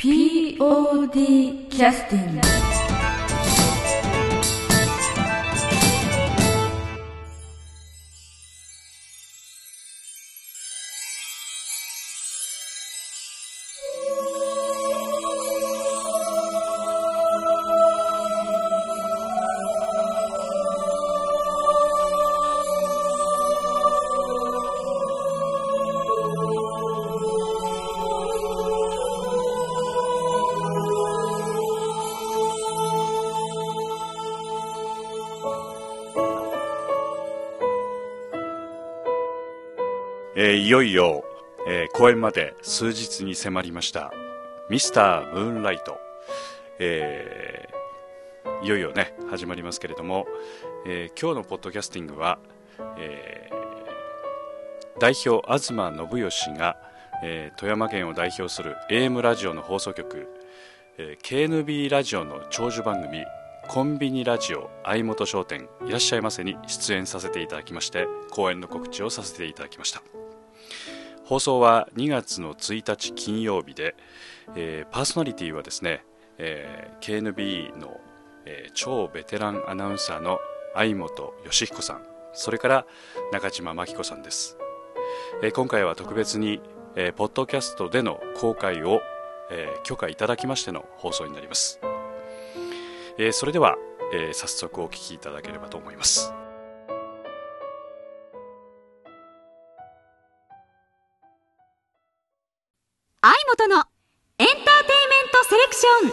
P.O.D. キャスティング。いよいよ、公演まで数日に迫りましたミスター・ムーンライト、いよいよね始まりますけれども、今日のポッドキャスティングは、代表東延嘉が、富山県を代表する AM ラジオの放送局、KNB ラジオの長寿番組コンビニラジオ相本商店いらっしゃいませに出演させていただきまして、公演の告知をさせていただきました。放送は2月の1日金曜日で、パーソナリティはですね、KNB の、超ベテランアナウンサーの相本義彦さん、それから中島真紀子さんです。今回は特別に、ポッドキャストでの公開を、許可いただきましての放送になります。それでは、早速お聞きいただければと思います。相本のエンターテインメントセレクション。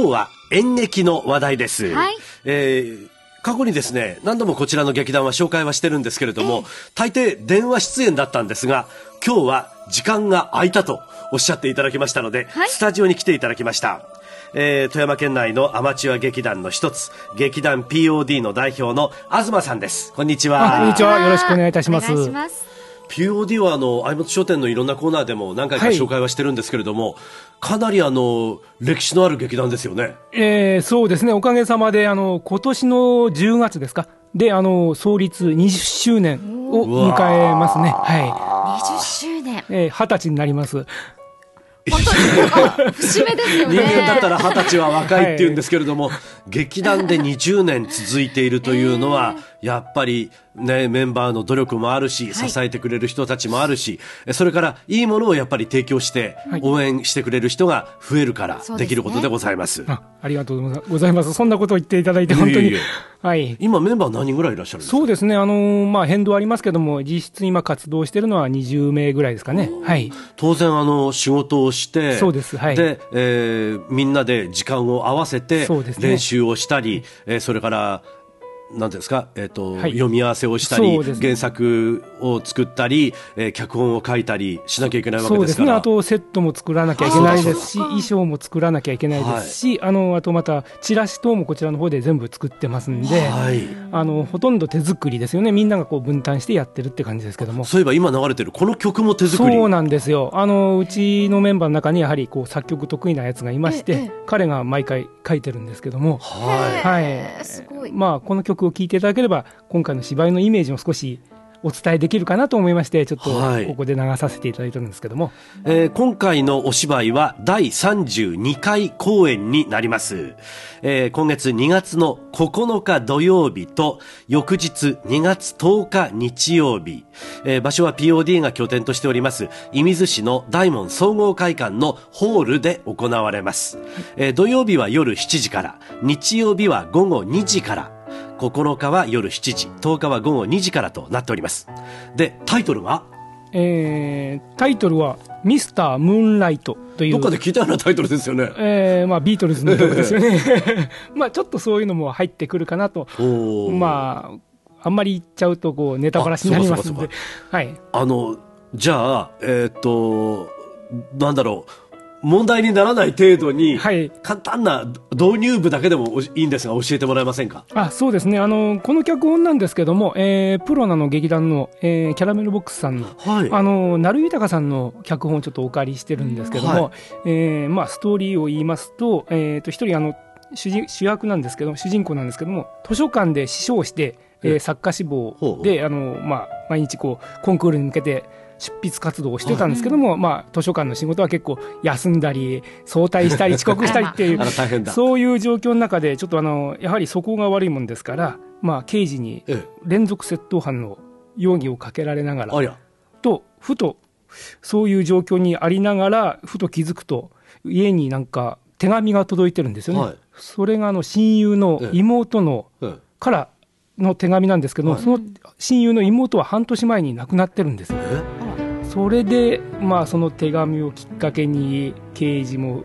今日は演劇の話題です。はい。過去にですね、何度もこちらの劇団は紹介はしてるんですけれども、大抵電話出演だったんですが、今日は時間が空いたとおっしゃっていただきましたので、はい、スタジオに来ていただきました。富山県内のアマチュア劇団の一つ、劇団 P.O.D. の代表の東さんです。こんにちは。こんにちは。よろしくお願いいたします。お願いします。P.O.D. は相本商店のいろんなコーナーでも何回か紹介はしてるんですけれども、はい、かなり歴史のある劇団ですよね。そうですね。おかげさまで今年の10月ですかで創立20周年を迎えますね。はい。20周年。20歳になります。本当に節目ですよね。人間だったら20歳は若いって言うんですけれども、はい、劇団で20年続いているというのは、やっぱりね、メンバーの努力もあるし、支えてくれる人たちもあるし、はい、それからいいものをやっぱり提供して、応援してくれる人が増えるから、できることでございます。ありがとうございます。そんなことを言っていただいて、本当に。はい。今メンバー何人ぐらいいらっしゃるんですか？そうですね。まあ、変動ありますけども、実質今活動しているのは20名ぐらいですかね。はい。当然、仕事をして、そうです。はい。で、みんなで時間を合わせて、練習をしたり、それから、なんですか、読み合わせをしたり、原作を作ったり、脚本を書いたりしなきゃいけないわけですから。そうですね。あとセットも作らなきゃいけないですし、衣装も作らなきゃいけないですし、あとまたチラシ等もこちらの方で全部作ってますんで、はい、ほとんど手作りですよね。みんながこう分担してやってるって感じですけども。そういえば今流れてるこの曲も手作り。そうなんですよ。うちのメンバーの中にやはりこう作曲得意なやつがいまして、彼が毎回書いてるんですけども、はい、すごい。まあこの曲を聞いていただければ今回の芝居のイメージも少しお伝えできるかなと思いまして、ちょっとここで流させていただいたんですけども、今回のお芝居は第32回公演になります。今月2月の9日土曜日と翌日2月10日日曜日、場所は POD が拠点としております射水市の大門総合会館のホールで行われます。土曜日は夜7時から、日曜日は午後2時から、9日は夜7時、10日は午後2時からとなっております。で、タイトルは、タイトルはミスター・ムーンライトという。どっかで聞いたようなタイトルですよね。まあビートルズの曲ですよね。まあちょっとそういうのも入ってくるかなと。まああんまり言っちゃうとこうネタバラシになりますので。はい。じゃあなんだろう。問題にならない程度に、はい、簡単な導入部だけでもいいんですが教えてもらえませんか。あ、そうですね、この脚本なんですけども、プロナの劇団の、キャラメルボックスさんの、はい、成豊さんの脚本をちょっとお借りしてるんですけども、はい、まあ、ストーリーを言いますと、一人主役なんですけども、主人公なんですけども、図書館で師匠をして、作家志望でまあ、毎日こうコンクールに向けて執筆活動をしてたんですけども、はい、まあ、図書館の仕事は結構休んだり早退したり遅刻したりっていうそういう状況の中でちょっとやはり素行が悪いもんですから、まあ、刑事に連続窃盗犯の容疑をかけられながら、とふとそういう状況にありながらふと気づくと家になんか手紙が届いてるんですよね、はい、それが親友の妹の、からの手紙なんですけど、はい、その親友の妹は半年前に亡くなってるんです。それで、まあ、その手紙をきっかけに刑事も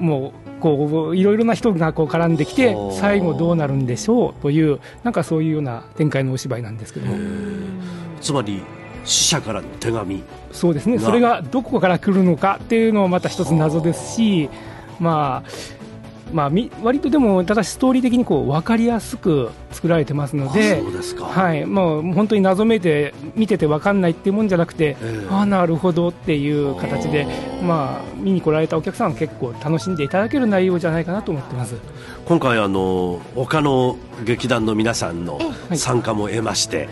うこういろいろな人がこう絡んできて最後どうなるんでしょうという、なんかそういうような展開のお芝居なんですけども、つまり死者からの手紙。そうですね、それがどこから来るのかっていうのはまた一つ謎ですし、まあ、割とでもただしストーリー的にこう分かりやすく作られてますので、はい、もう本当に謎めいて見てて分かんないっていうもんじゃなくて、あ、なるほどっていう形で、まあ、見に来られたお客さんは結構楽しんでいただける内容じゃないかなと思ってます。今回他の劇団の皆さんの参加も得まして、はい、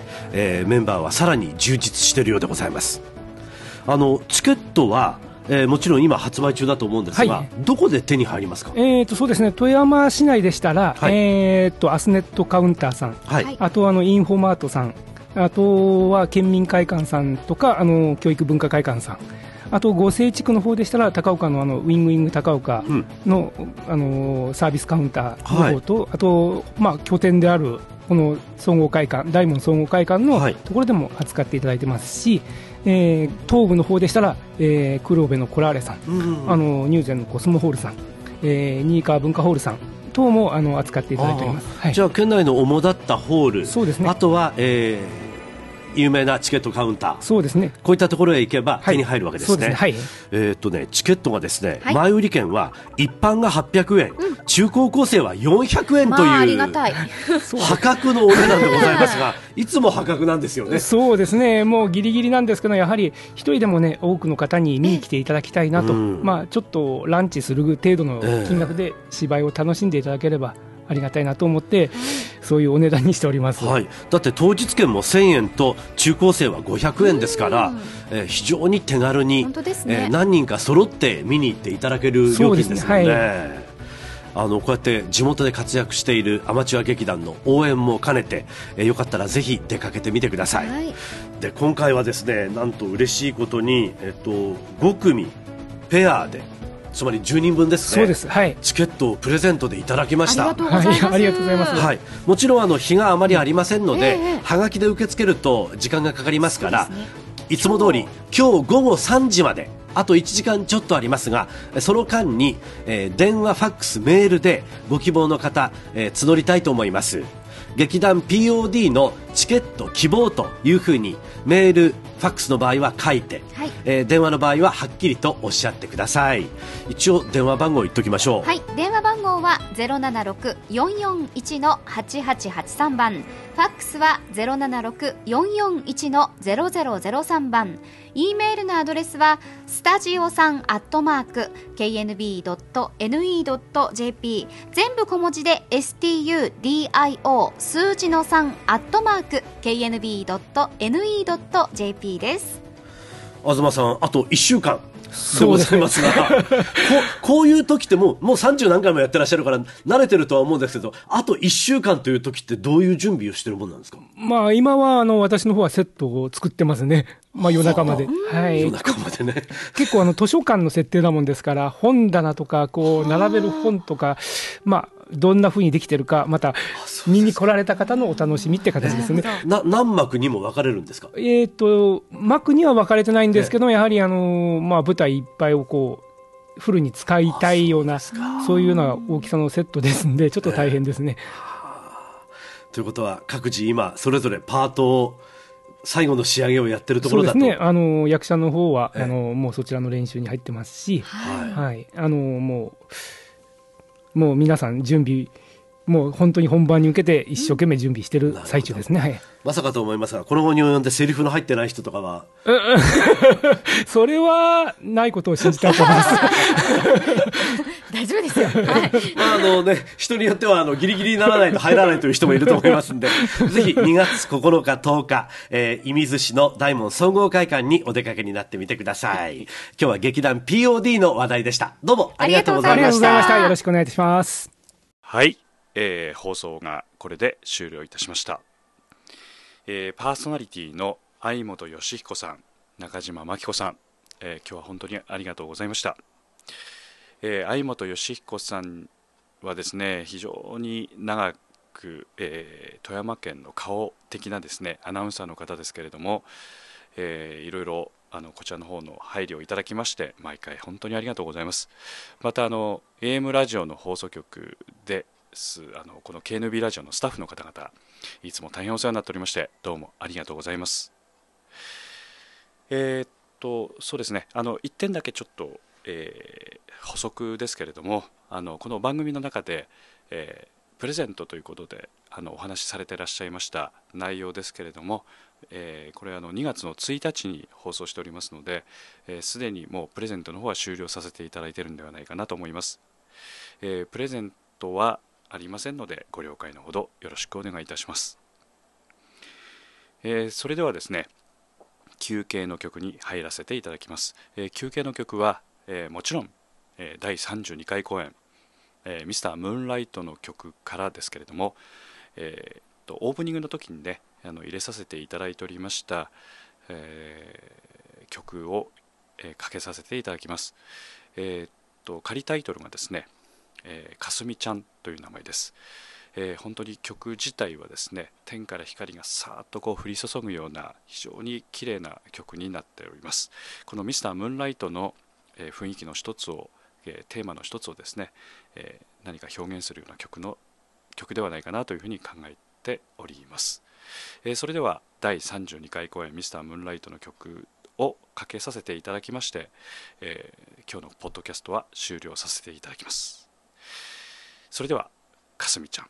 メンバーはさらに充実しているようでございます。チケットはもちろん今発売中だと思うんですが、はい、どこで手に入りますか。そうですね、富山市内でしたら、はい、アスネットカウンターさん、はい、あとインフォマートさん、あとは県民会館さんとか教育文化会館さん、あと五聖地区の方でしたら高岡のウィングウィング高岡の、うん、サービスカウンターの方と、はい、あと、まあ、拠点であるこの総合会館、大門総合会館のところでも扱っていただいてますし、はい、東部の方でしたら、黒部のコラーレさん、うん、入善のコスモホールさん、新川文化ホールさん等も扱っていただいております、はい、じゃあ県内の主だったホール、そうですね、あとは、有名なチケットカウンター、そうですね、こういったところへ行けば手に入るわけですね、はい、そうですね、はい、チケットがですね、はい、前売り券は一般が800円、うん、中高校生は400円という、まあ、ありがたい破格のお値段でございますがいつも破格なんですよね。そうですね、もうギリギリなんですけど、やはり一人でもね多くの方に見に来ていただきたいなと、うん、まあ、ちょっとランチする程度の金額で芝居を楽しんでいただければありがたいなと思って、そういうお値段にしております、はい、だって当日券も1000円と中高生は500円ですから、非常に手軽に、本当ですね、何人か揃って見に行っていただける料金ですもんね、はい、こうやって地元で活躍しているアマチュア劇団の応援も兼ねて、よかったらぜひ出かけてみてください、はい、で今回はですね、なんと嬉しいことに、5組ペアで、つまり10人分ですね。そうです、はい、チケットをプレゼントでいただきました。ありがとうございます。ありがとうございます、はい、もちろん日があまりありませんので、はがきで受け付けると時間がかかりますから、そうですね、いつも通り今日午後3時まであと1時間ちょっとありますが、その間に、電話、ファックス、メールでご希望の方、募りたいと思います。劇団 P.O.D. のチケット希望というふうにメール、ファックスの場合は書いて、はい、電話の場合ははっきりとおっしゃってください。一応電話番号言っときましょう、はい、電話番号は 076-441-8883 番、ファックスは 076-441-0003 番、 E メールのアドレスはスタジオさん@knb.ne.jp、 全部小文字で STUDIO 数字の3@knb.ne.jp です。東さん、あと1週間でございますが、こういう時ってもう30何回もやってらっしゃるから慣れてるとは思うんですけど、あと1週間という時ってどういう準備をしてるもんなんですか。まあ、今は私の方はセットを作ってますね、まあ、夜中まで、はい、夜中までね結構図書館の設定だもんですから、本棚とかこう並べる本とか、まあどんな風にできてるか、また見に来られた方のお楽しみって形ですね。何幕にも分かれるんですか。幕には分かれてないんですけど、やはりまあ、舞台いっぱいをこうフルに使いたいような、そういうような大きさのセットですんで、ちょっと大変ですね、ということは各自今それぞれパートを最後の仕上げをやってるところだと。そうですね、役者の方はもうそちらの練習に入ってますし、はいはい、もう皆さん準備、もう本当に本番に向けて一生懸命準備してる最中ですね、はい、まさかと思いますが、この後に及んでセリフの入ってない人とかはそれはないことを信じたいと思います大丈夫ですよ、はいまあね、人によってはギリギリにならないと入らないという人もいると思いますのでぜひ2月9日10日、射水市の大門総合会館にお出かけになってみてください。今日は劇団 P.O.D. の話題でした。どうもありがとうございました。よろしくお願いします。はい、放送がこれで終了いたしました、パーソナリティの相本義彦さん、中島真紀子さん、今日は本当にありがとうございました。相本義彦さんはですね、非常に長く、富山県の顔的なですねアナウンサーの方ですけれども、いろいろこちらの方の配慮をいただきまして毎回本当にありがとうございます。またAM ラジオの放送局ですこの KNB ラジオのスタッフの方々いつも大変お世話になっておりまして、どうもありがとうございます。そうですね、1点だけちょっと補足ですけれども、この番組の中で、プレゼントということでお話しされていらっしゃいました内容ですけれども、これ2月の1日に放送しておりますので、すでにもうプレゼントの方は終了させていただいているのではないかなと思います、プレゼントはありませんのでご了解のほどよろしくお願いいたします、それではですね休憩の曲に入らせていただきます、休憩の曲はもちろん、第32回公演、ミスター・ムーンライトの曲からですけれども、オープニングの時にね入れさせていただいておりました、曲を、かけさせていただきます、仮タイトルがですね、かすみちゃんという名前です、本当に曲自体はですね天から光がさーっとこう降り注ぐような非常に綺麗な曲になっております。このミスター・ムーンライトの雰囲気の一つをテーマの一つをですね何か表現するような曲ではないかなというふうに考えております。それでは第32回公演ミスタームーンライトの曲をかけさせていただきまして今日のポッドキャストは終了させていただきます。それではかすみちゃん。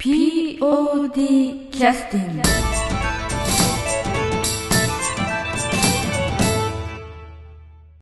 P.O.D. キャスティング